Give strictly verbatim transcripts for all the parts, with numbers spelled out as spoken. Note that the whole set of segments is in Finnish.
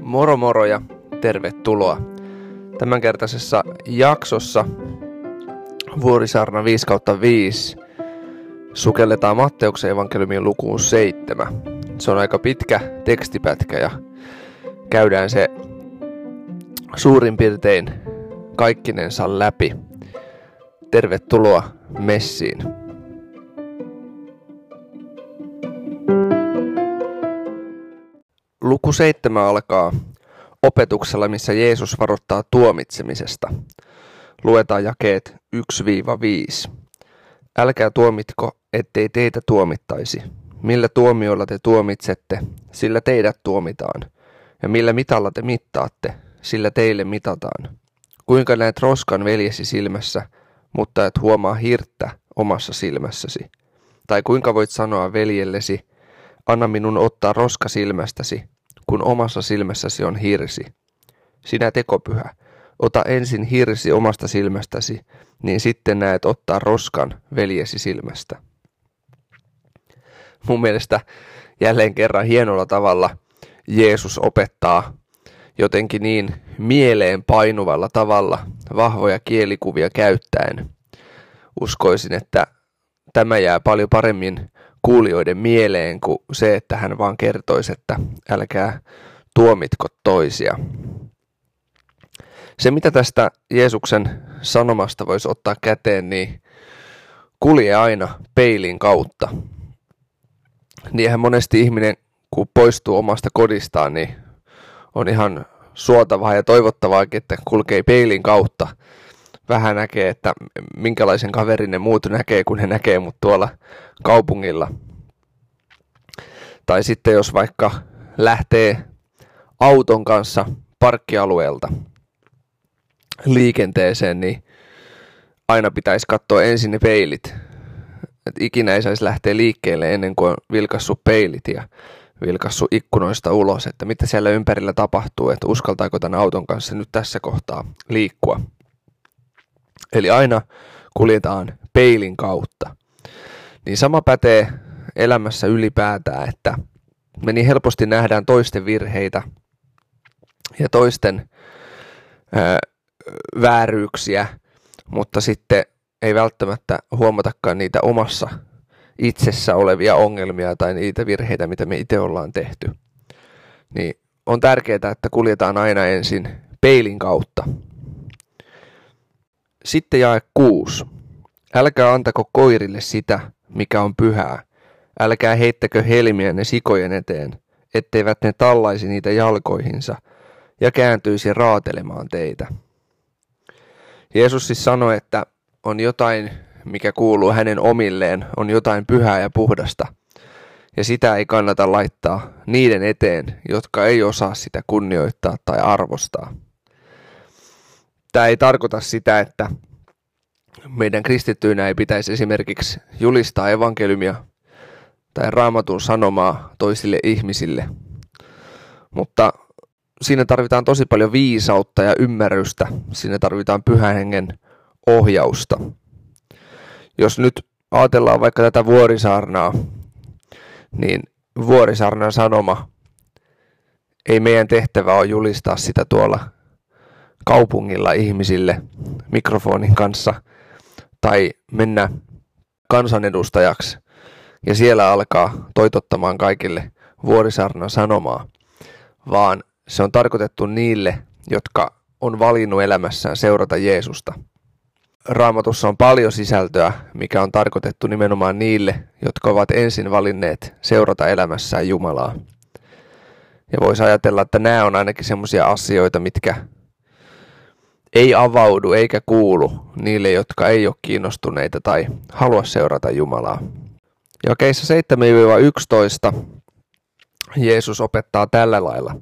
Moro moro ja tervetuloa. Tämänkertaisessa jaksossa Vuorisaarna viisi kautta viisi sukelletaan Matteuksen evankeliumin lukuun seitsemän. Se on aika pitkä tekstipätkä ja käydään se suurin piirtein kaikkinensa läpi. Tervetuloa messiin. Luku seitsemän alkaa opetuksella, missä Jeesus varoittaa tuomitsemisesta. Luetaan jakeet yksi viiva viisi. Älkää tuomitko, ettei teitä tuomittaisi. Millä tuomioilla te tuomitsette, sillä teidät tuomitaan. Ja millä mitalla te mittaatte, sillä teille mitataan. Kuinka näet roskan veljesi silmässä, mutta et huomaa hirttä omassa silmässäsi? Tai kuinka voit sanoa veljellesi, anna minun ottaa roska silmästäsi, kun omassa silmässäsi on hirsi. Sinä tekopyhä, ota ensin hirsi omasta silmästäsi, niin sitten näet ottaa roskan veljesi silmästä. Mun mielestä jälleen kerran hienolla tavalla Jeesus opettaa jotenkin niin mieleen painuvalla tavalla, vahvoja kielikuvia käyttäen. Uskoisin, että tämä jää paljon paremmin kuulijoiden mieleen kuin se, että hän vaan kertoisi, että älkää tuomitko toisia. Se, mitä tästä Jeesuksen sanomasta voisi ottaa käteen, niin kulje aina peilin kautta. Niinhän monesti ihminen, kun poistuu omasta kodistaan, niin on ihan suotavaa ja toivottavaakin, että kulkee peilin kautta. Vähän näkee, että minkälaisen kaverin ne muut näkee, kun he näkee mut tuolla kaupungilla. Tai sitten jos vaikka lähtee auton kanssa parkkialueelta liikenteeseen, niin aina pitäisi katsoa ensin ne peilit. Et ikinä ei saisi lähteä liikkeelle ennen kuin on vilkaissut peilit ja vilkaissut ikkunoista ulos, että mitä siellä ympärillä tapahtuu, että uskaltaako tämän auton kanssa nyt tässä kohtaa liikkua. Eli aina kuljetaan peilin kautta. Niin sama pätee elämässä ylipäätään, että me niin helposti nähdään toisten virheitä ja toisten ää, vääryyksiä, mutta sitten ei välttämättä huomatakaan niitä omassa itsessä olevia ongelmia tai niitä virheitä, mitä me itse ollaan tehty. Niin on tärkeää, että kuljetaan aina ensin peilin kautta. Sitten jae kuusi. Älkää antako koirille sitä, mikä on pyhää. Älkää heittäkö helmiä ne sikojen eteen, etteivät ne tallaisi niitä jalkoihinsa ja kääntyisi raatelemaan teitä. Jeesus siis sanoi, että on jotain, mikä kuuluu hänen omilleen, on jotain pyhää ja puhdasta. Ja sitä ei kannata laittaa niiden eteen, jotka ei osaa sitä kunnioittaa tai arvostaa. Tämä ei tarkoita sitä, että meidän kristittyinä ei pitäisi esimerkiksi julistaa evankeliumia tai raamatun sanomaa toisille ihmisille. Mutta siinä tarvitaan tosi paljon viisautta ja ymmärrystä. Siinä tarvitaan pyhän hengen ohjausta. Jos nyt ajatellaan vaikka tätä Vuorisaarnaa, niin Vuorisaarnan sanoma, ei meidän tehtävä ole julistaa sitä tuolla kaupungilla ihmisille mikrofonin kanssa tai mennä kansanedustajaksi ja siellä alkaa toitottamaan kaikille Vuorisaarnan sanomaa, vaan se on tarkoitettu niille, jotka on valinnut elämässään seurata Jeesusta. Raamatussa on paljon sisältöä, mikä on tarkoitettu nimenomaan niille, jotka ovat ensin valinneet seurata elämässään Jumalaa. Ja voisi ajatella, että nämä on ainakin sellaisia asioita, mitkä ei avaudu eikä kuulu niille, jotka ei ole kiinnostuneita tai halua seurata Jumalaa. Jakeissa seitsemästä yhteentoista Jeesus opettaa tällä lailla.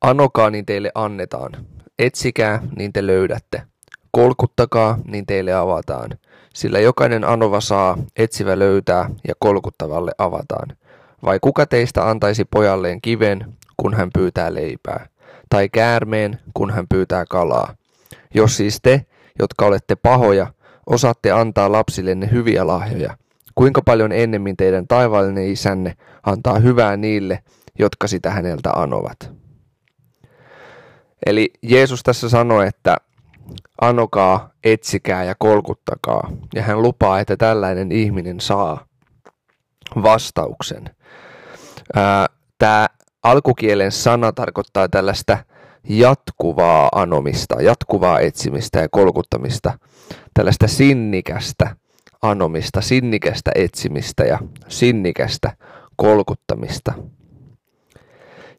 Anokaa, niin teille annetaan. Etsikää, niin te löydätte. Kolkuttakaa, niin teille avataan. Sillä jokainen anova saa, etsivä löytää ja kolkuttavalle avataan. Vai kuka teistä antaisi pojalleen kiven, kun hän pyytää leipää? Tai käärmeen, kun hän pyytää kalaa? Jos siis te, jotka olette pahoja, osaatte antaa lapsillenne hyviä lahjoja, kuinka paljon ennemmin teidän taivaallinen isänne antaa hyvää niille, jotka sitä häneltä anovat. Eli Jeesus tässä sanoi, että anokaa, etsikää ja kolkuttakaa. Ja hän lupaa, että tällainen ihminen saa vastauksen. Tämä alkukielen sana tarkoittaa tällaista jatkuvaa anomista, jatkuvaa etsimistä ja kolkuttamista, tällaista sinnikästä anomista, sinnikästä etsimistä ja sinnikästä kolkuttamista.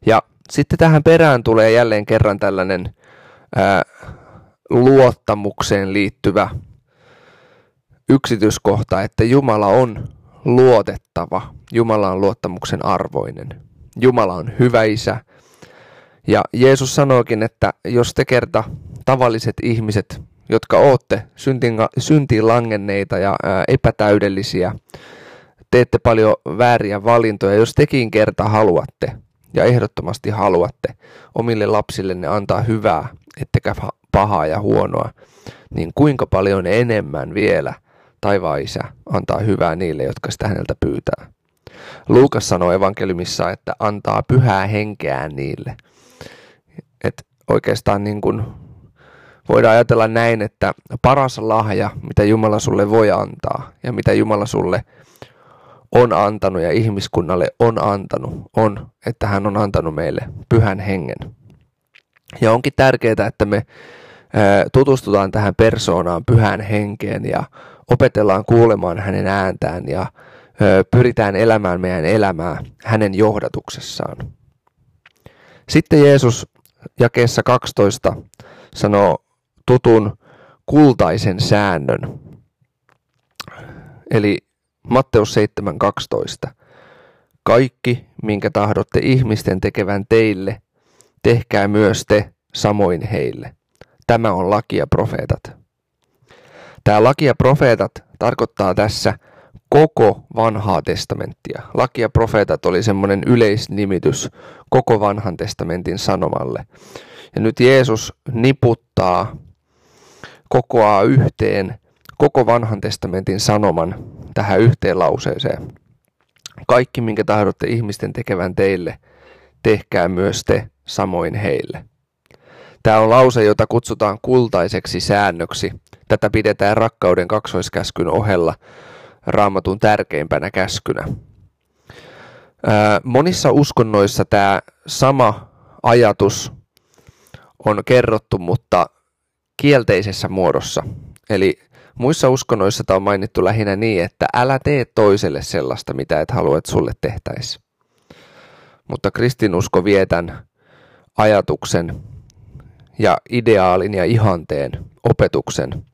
Ja sitten tähän perään tulee jälleen kerran tällainen ää, luottamukseen liittyvä yksityiskohta, että Jumala on luotettava, Jumala on luottamuksen arvoinen, Jumala on hyvä isä. Ja Jeesus sanookin, että jos te kerta tavalliset ihmiset, jotka ootte syntiin langenneita ja ää, epätäydellisiä, teette paljon vääriä valintoja, jos tekin kerta haluatte ja ehdottomasti haluatte omille lapsillenne antaa hyvää, ettekä pahaa ja huonoa, niin kuinka paljon enemmän vielä taivaan isä antaa hyvää niille, jotka sitä häneltä pyytää. Luukas sanoo evankeliumissa, että antaa pyhää henkeä niille. Et oikeastaan niin kuin voidaan ajatella näin, että paras lahja, mitä Jumala sulle voi antaa ja mitä Jumala sulle on antanut ja ihmiskunnalle on antanut, on, että hän on antanut meille pyhän hengen. Ja onkin tärkeää, että me tutustutaan tähän persoonaan, pyhän henkeen, ja opetellaan kuulemaan hänen ääntään ja pyritään elämään meidän elämää hänen johdatuksessaan. Sitten Jeesus jakeessa kaksitoista sanoo tutun kultaisen säännön. Eli Matteus seitsemän kaksitoista. Kaikki, minkä tahdotte ihmisten tekevän teille, tehkää myös te samoin heille. Tämä on laki ja profeetat. Tämä laki ja profeetat tarkoittaa tässä koko vanhaa testamenttia. Laki ja profeetat oli semmoinen yleisnimitys koko vanhan testamentin sanomalle. Ja nyt Jeesus niputtaa, kokoaa yhteen koko vanhan testamentin sanoman tähän yhteen lauseeseen. Kaikki, minkä tahdotte ihmisten tekevän teille, tehkää myös te samoin heille. Tämä on lause, jota kutsutaan kultaiseksi säännöksi. Tätä pidetään rakkauden kaksoiskäskyn ohella Raamatun tärkeimpänä käskynä. Monissa uskonnoissa tämä sama ajatus on kerrottu, mutta kielteisessä muodossa. Eli muissa uskonnoissa tämä on mainittu lähinnä niin, että älä tee toiselle sellaista, mitä et halua, että sulle tehtäisiin. Mutta kristinusko vie tämän ajatuksen ja ideaalin ja ihanteen, opetuksen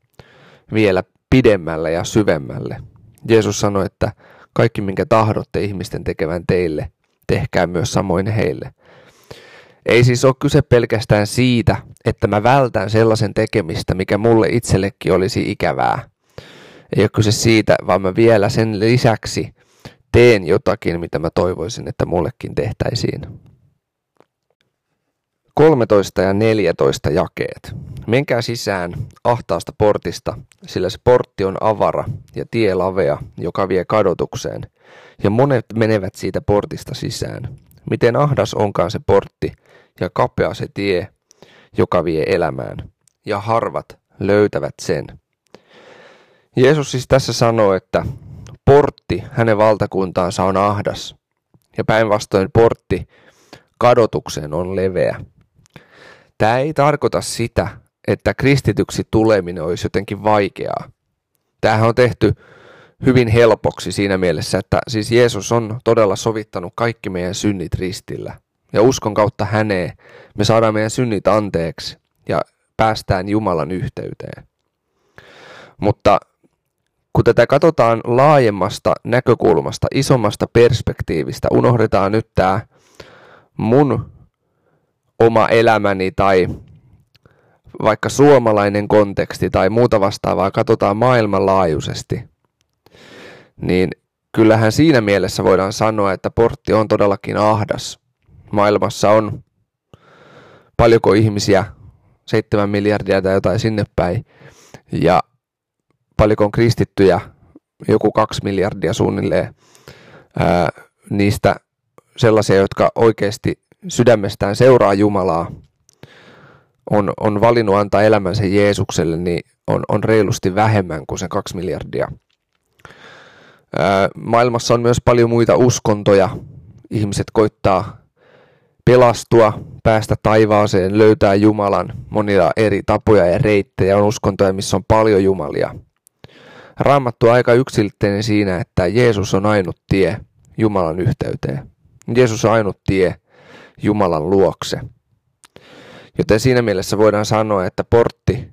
vielä pidemmälle ja syvemmälle. Jeesus sanoi, että kaikki, minkä tahdotte ihmisten tekevän teille, tehkää myös samoin heille. Ei siis ole kyse pelkästään siitä, että mä vältän sellaisen tekemistä, mikä mulle itsellekin olisi ikävää. Ei ole kyse siitä, vaan mä vielä sen lisäksi teen jotakin, mitä mä toivoisin, että mullekin tehtäisiin. kolmetoista ja neljätoista jakeet. Menkää sisään ahtaasta portista, sillä se portti on avara ja tie lavea, joka vie kadotukseen, ja monet menevät siitä portista sisään. Miten ahdas onkaan se portti ja kapea se tie, joka vie elämään, ja harvat löytävät sen. Jeesus siis tässä sanoo, että portti hänen valtakuntaansa on ahdas, ja päinvastoin portti kadotukseen on leveä. Tämä ei tarkoita sitä, että kristityksi tuleminen olisi jotenkin vaikeaa. Tämähän on tehty hyvin helpoksi siinä mielessä, että siis Jeesus on todella sovittanut kaikki meidän synnit ristillä. Ja uskon kautta häneen me saadaan meidän synnit anteeksi ja päästään Jumalan yhteyteen. Mutta kun tätä katsotaan laajemmasta näkökulmasta, isommasta perspektiivistä, unohdetaan nyt tämä mun oma elämäni tai vaikka suomalainen konteksti tai muuta vastaavaa, katsotaan maailmanlaajuisesti, niin kyllähän siinä mielessä voidaan sanoa, että portti on todellakin ahdas. Maailmassa on paljonko ihmisiä, seitsemän miljardia tai jotain sinne päin, ja paljonko on kristittyjä, joku kaksi miljardia suunnilleen, ää, niistä sellaisia, jotka oikeasti sydämestään seuraa Jumalaa, on, on valinnut antaa elämänsä Jeesukselle, niin on, on reilusti vähemmän kuin se kaksi miljardia. Ää, maailmassa on myös paljon muita uskontoja. Ihmiset koittaa pelastua, päästä taivaaseen, löytää Jumalan. Monia eri tapoja ja reittejä on uskontoja, missä on paljon jumalia. Raamattu on aika yksilitteinen siinä, että Jeesus on ainut tie Jumalan yhteyteen. Jeesus on ainut tie Jumalan luokse. Joten siinä mielessä voidaan sanoa, että portti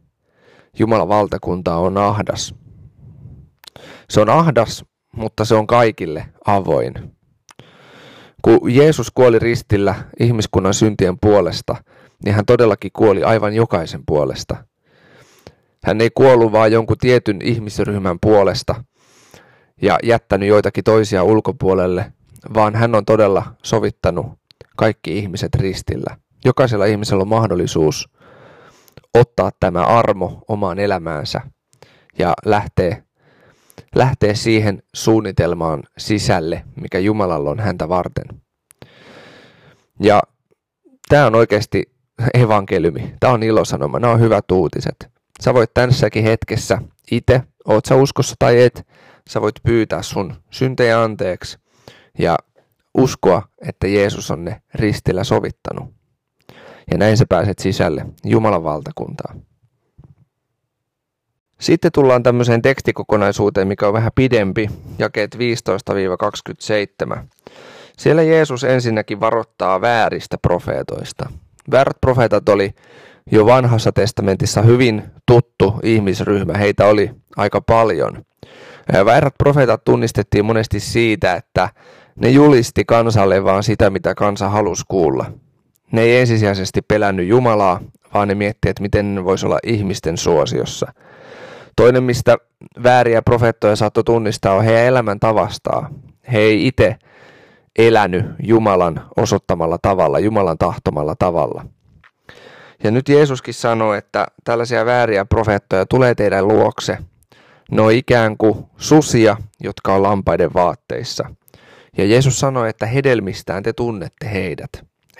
Jumalan valtakuntaan on ahdas. Se on ahdas, mutta se on kaikille avoin. Kun Jeesus kuoli ristillä ihmiskunnan syntien puolesta, niin hän todellakin kuoli aivan jokaisen puolesta. Hän ei kuollut vaan jonkun tietyn ihmisryhmän puolesta ja jättänyt joitakin toisia ulkopuolelle, vaan hän on todella sovittanut kaikki ihmiset ristillä. Jokaisella ihmisellä on mahdollisuus ottaa tämä armo omaan elämäänsä ja lähteä, lähteä siihen suunnitelmaan sisälle, mikä Jumalalla on häntä varten. Ja tämä on oikeasti evankeliumi. Tämä on ilosanoma. Nämä on hyvät uutiset. Sä voit tässäkin hetkessä itse, oot sä uskossa tai et, sä voit pyytää sun syntejä anteeksi ja uskoa, että Jeesus on ne ristillä sovittanut. Ja näin sä pääset sisälle Jumalan valtakuntaan. Sitten tullaan tämmöiseen tekstikokonaisuuteen, mikä on vähän pidempi, jakeet viisitoista kaksikymmentäseitsemän. Siellä Jeesus ensinnäkin varoittaa vääristä profeetoista. Väärät profeetat oli jo vanhassa testamentissa hyvin tuttu ihmisryhmä, heitä oli aika paljon. Väärät profeetat tunnistettiin monesti siitä, että ne julisti kansalle vaan sitä, mitä kansa halusi kuulla. Ne ei ensisijaisesti pelännyt Jumalaa, vaan ne miettivät, että miten ne voisi olla ihmisten suosiossa. Toinen, mistä vääriä profeettoja saattoi tunnistaa, on heidän elämäntavastaan. He ei itse elänyt Jumalan osoittamalla tavalla, Jumalan tahtomalla tavalla. Ja nyt Jeesuskin sanoo, että tällaisia vääriä profeettoja tulee teidän luokse. Ne on ikään kuin susia, jotka on lampaiden vaatteissa. Ja Jeesus sanoi, että hedelmistään te tunnette heidät.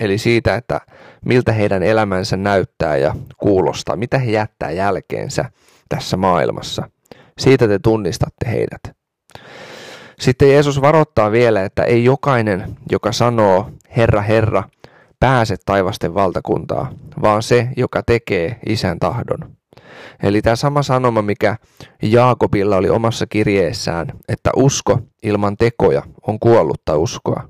Eli siitä, että miltä heidän elämänsä näyttää ja kuulostaa, mitä he jättää jälkeensä tässä maailmassa. Siitä te tunnistatte heidät. Sitten Jeesus varoittaa vielä, että ei jokainen, joka sanoo Herra, Herra, pääse taivasten valtakuntaa, vaan se, joka tekee Isän tahdon. Eli tämä sama sanoma, mikä Jaakobilla oli omassa kirjeessään, että usko ilman tekoja on kuollutta uskoa.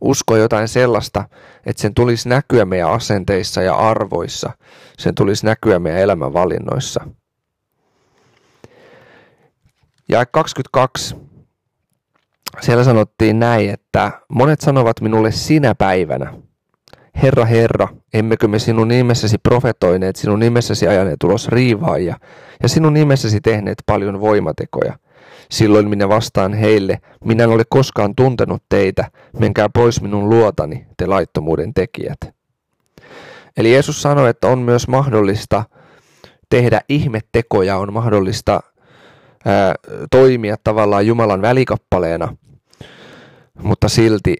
Usko jotain sellaista, että sen tulisi näkyä meidän asenteissa ja arvoissa. Sen tulisi näkyä meidän elämän valinnoissa. Ja kaksikymmentäkaksi. Siellä sanottiin näin, että monet sanovat minulle sinä päivänä. Herra, Herra, emmekö me sinun nimessäsi profetoineet, sinun nimessäsi ajaneet ulos riivaajia ja sinun nimessäsi tehneet paljon voimatekoja. Silloin minä vastaan heille, minä en ole koskaan tuntenut teitä, menkää pois minun luotani, te laittomuuden tekijät. Eli Jeesus sanoi, että on myös mahdollista tehdä ihmettekoja, on mahdollista ää, toimia tavallaan Jumalan välikappaleena, mutta silti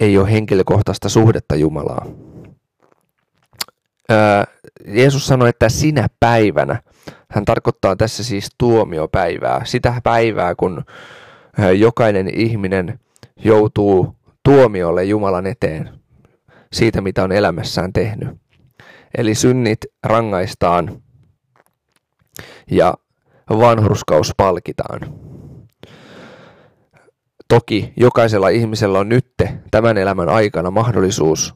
ei ole henkilökohtaista suhdetta Jumalaa. Ää, Jeesus sanoi, että sinä päivänä. Hän tarkoittaa tässä siis tuomiopäivää, sitä päivää, kun jokainen ihminen joutuu tuomiolle Jumalan eteen siitä, mitä on elämässään tehnyt. Eli synnit rangaistaan ja vanhurskaus palkitaan. Toki jokaisella ihmisellä on nyt tämän elämän aikana mahdollisuus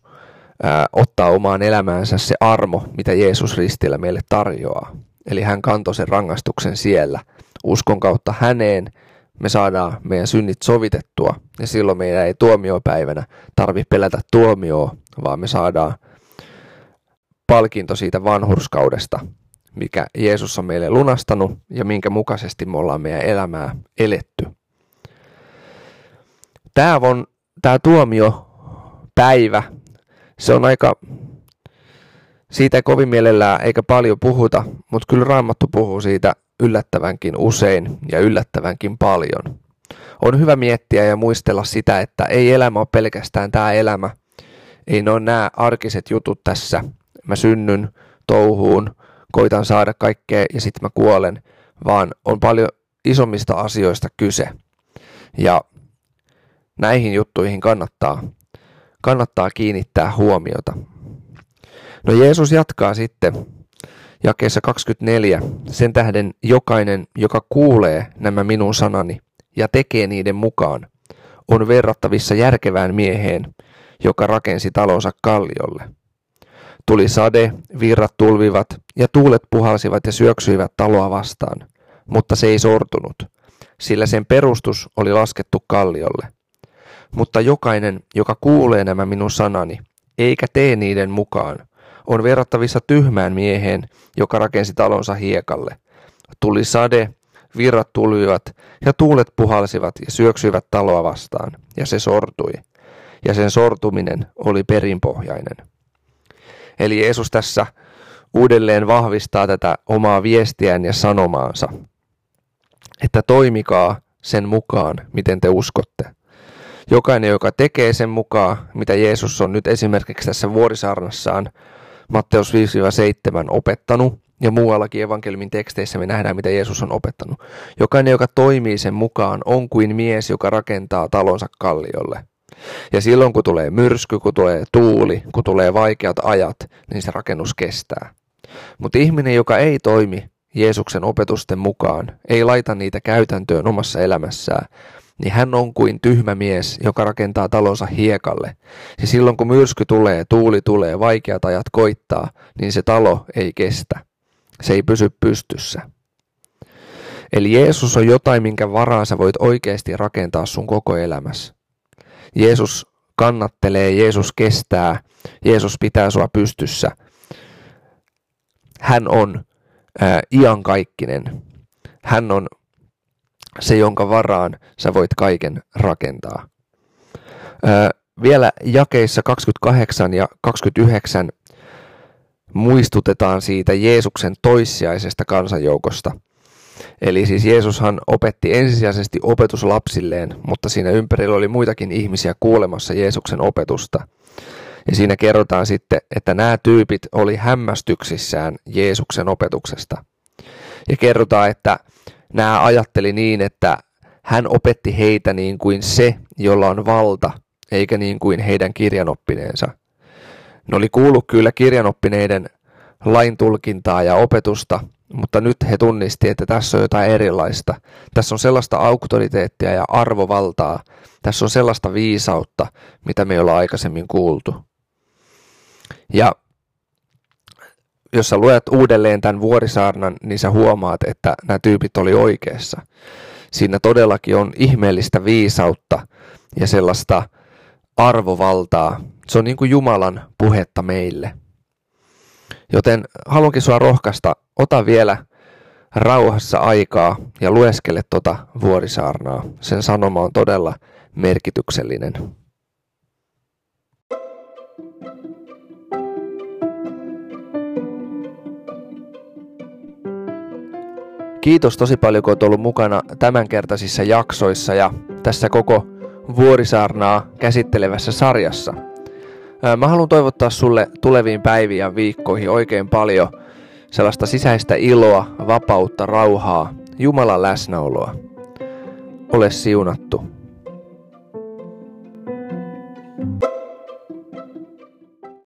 ää, ottaa omaan elämäänsä se armo, mitä Jeesus ristillä meille tarjoaa. Eli hän kantoi sen rangaistuksen siellä. Uskon kautta häneen me saadaan meidän synnit sovitettua. Ja silloin meidän ei tuomiopäivänä tarvitse pelätä tuomioa, vaan me saadaan palkinto siitä vanhurskaudesta, mikä Jeesus on meille lunastanut ja minkä mukaisesti me ollaan meidän elämää eletty. Tämä on, tämä tuomiopäivä, se on aika... Siitä ei kovin mielellään eikä paljon puhuta, mutta kyllä Raamattu puhuu siitä yllättävänkin usein ja yllättävänkin paljon. On hyvä miettiä ja muistella sitä, että ei elämä ole pelkästään tämä elämä. Ei ne ole nämä arkiset jutut tässä. Mä synnyn, touhuun, koitan saada kaikkea ja sitten mä kuolen, vaan on paljon isommista asioista kyse. Ja näihin juttuihin kannattaa, kannattaa kiinnittää huomiota. No Jeesus jatkaa sitten jakeessa kaksikymmentäneljä. Sen tähden jokainen, joka kuulee nämä minun sanani ja tekee niiden mukaan, on verrattavissa järkevään mieheen, joka rakensi talonsa kalliolle. Tuli sade, virrat tulvivat ja tuulet puhalsivat ja syöksyivät taloa vastaan, mutta se ei sortunut, sillä sen perustus oli laskettu kalliolle. Mutta jokainen, joka kuulee nämä minun sanani, eikä tee niiden mukaan, on verrattavissa tyhmään mieheen, joka rakensi talonsa hiekalle. Tuli sade, virrat tulvivat ja tuulet puhalsivat ja syöksyivät taloa vastaan, ja se sortui, ja sen sortuminen oli perinpohjainen. Eli Jeesus tässä uudelleen vahvistaa tätä omaa viestiään ja sanomaansa, että toimikaa sen mukaan, miten te uskotte. Jokainen, joka tekee sen mukaan, mitä Jeesus on nyt esimerkiksi tässä Vuorisaarnassaan Matteus viisi seitsemän opettanut, ja muuallakin evankeliumin teksteissä me nähdään, mitä Jeesus on opettanut. Jokainen, joka toimii sen mukaan, on kuin mies, joka rakentaa talonsa kalliolle. Ja silloin, kun tulee myrsky, kun tulee tuuli, kun tulee vaikeat ajat, niin se rakennus kestää. Mutta ihminen, joka ei toimi Jeesuksen opetusten mukaan, ei laita niitä käytäntöön omassa elämässään, niin hän on kuin tyhmä mies, joka rakentaa talonsa hiekalle. Ja silloin, kun myrsky tulee, tuuli tulee, vaikeat ajat koittaa, niin se talo ei kestä. Se ei pysy pystyssä. Eli Jeesus on jotain, minkä varaan sä voit oikeasti rakentaa sun koko elämässä. Jeesus kannattelee, Jeesus kestää, Jeesus pitää sua pystyssä. Hän on ää, iankaikkinen. Hän on se, jonka varaan sä voit kaiken rakentaa. Ää, vielä jakeissa kaksikymmentäkahdeksan ja kaksikymmentäyhdeksän muistutetaan siitä Jeesuksen toissijaisesta kansanjoukosta. Eli siis Jeesushan opetti ensisijaisesti opetuslapsilleen, mutta siinä ympärillä oli muitakin ihmisiä kuulemassa Jeesuksen opetusta. Ja siinä kerrotaan sitten, että nämä tyypit oli hämmästyksissään Jeesuksen opetuksesta. Ja kerrotaan, että nämä ajatteli niin, että hän opetti heitä niin kuin se, jolla on valta, eikä niin kuin heidän kirjanoppineensa. Ne oli kuullut kyllä kirjanoppineiden laintulkintaa ja opetusta, mutta nyt he tunnisti, että tässä on jotain erilaista. Tässä on sellaista auktoriteettia ja arvovaltaa. Tässä on sellaista viisautta, mitä me ei olla aikaisemmin kuultu. Ja jos sä luet uudelleen tämän Vuorisaarnan, niin sä huomaat, että nämä tyypit oli oikeassa. Siinä todellakin on ihmeellistä viisautta ja sellaista arvovaltaa. Se on niin kuin Jumalan puhetta meille. Joten haluankin sua rohkaista, ota vielä rauhassa aikaa ja lueskele tuota Vuorisaarnaa. Sen sanoma on todella merkityksellinen. Kiitos tosi paljon, kun olet ollut mukana tämänkertaisissa jaksoissa ja tässä koko Vuorisaarnaa käsittelevässä sarjassa. Mä haluan toivottaa sulle tuleviin päiviin ja viikkoihin oikein paljon sellaista sisäistä iloa, vapautta, rauhaa, Jumalan läsnäoloa. Ole siunattu.